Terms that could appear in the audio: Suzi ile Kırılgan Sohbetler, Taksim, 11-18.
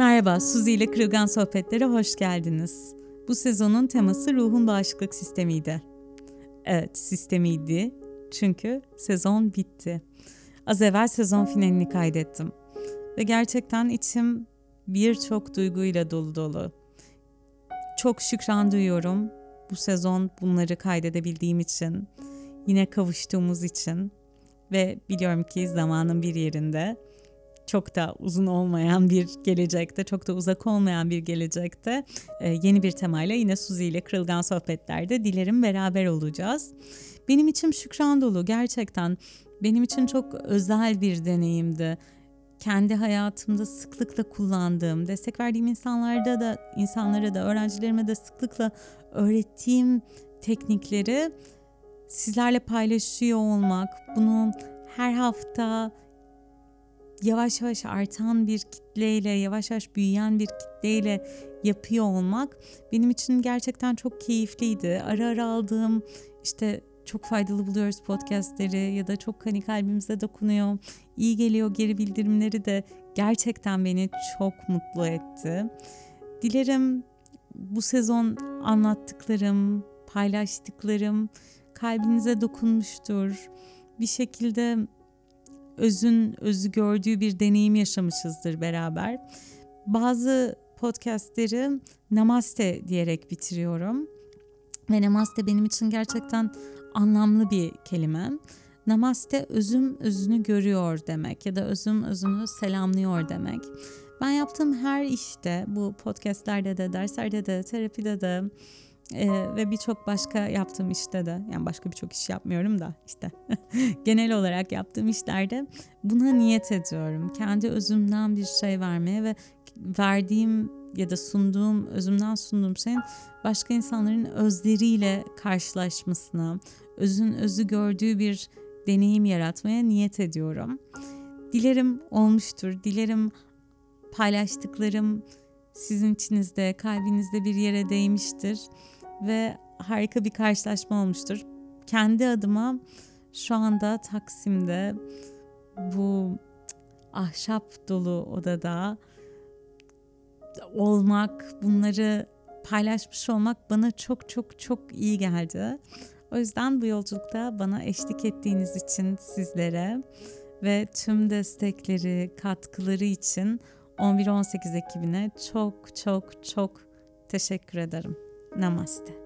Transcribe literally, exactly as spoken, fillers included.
Merhaba, Suzi ile Kırılgan Sohbetler'e hoş geldiniz. Bu sezonun teması ruhun bağışıklık sistemiydi. Evet, sistemiydi çünkü sezon bitti. Az evvel sezon finalini kaydettim. Ve gerçekten içim birçok duyguyla dolu dolu. Çok şükran duyuyorum bu sezon bunları kaydedebildiğim için, yine kavuştuğumuz için ve biliyorum ki zamanın bir yerinde, çok da uzun olmayan bir gelecekte, çok da uzak olmayan bir gelecekte yeni bir temayla yine Suzi ile Kırılgan Sohbetler'de dilerim beraber olacağız. Benim için şükran dolu, gerçekten benim için çok özel bir deneyimdi. Kendi hayatımda sıklıkla kullandığım, destek verdiğim insanlarda da, insanlara da, öğrencilerime de sıklıkla öğrettiğim teknikleri sizlerle paylaşıyor olmak, bunu her hafta yavaş yavaş artan bir kitleyle, yavaş yavaş büyüyen bir kitleyle yapıyor olmak benim için gerçekten çok keyifliydi. Ara ara aldığım, işte çok faydalı buluyoruz podcastleri ya da çok hani kalbimize dokunuyor, iyi geliyor geri bildirimleri de gerçekten beni çok mutlu etti. Dilerim bu sezon anlattıklarım, paylaştıklarım kalbinize dokunmuştur. Bir şekilde özün, özü gördüğü bir deneyim yaşamışızdır beraber. Bazı podcastleri namaste diyerek bitiriyorum. Ve namaste benim için gerçekten anlamlı bir kelime. Namaste, özüm özünü görüyor demek ya da özüm özünü selamlıyor demek. Ben yaptığım her işte, bu podcastlerde de, derslerde de, terapide de e, ve birçok başka yaptığım işte de, yani başka birçok iş yapmıyorum da işte genel olarak yaptığım işlerde buna niyet ediyorum. Kendi özümden bir şey vermeye ve verdiğim ya da sunduğum, özümden sunduğum şeyin başka insanların özleriyle karşılaşmasına, özün özü gördüğü bir deneyim yaratmaya niyet ediyorum. Dilerim olmuştur. Dilerim paylaştıklarım sizin içinizde, kalbinizde bir yere değmiştir ve harika bir karşılaşma olmuştur. Kendi adıma şu anda Taksim'de bu ahşap dolu odada olmak, bunları paylaşmış olmak bana çok çok çok iyi geldi. O yüzden bu yolculukta bana eşlik ettiğiniz için sizlere ve tüm destekleri, katkıları için on bir on sekiz ekibine çok çok çok teşekkür ederim. Namaste.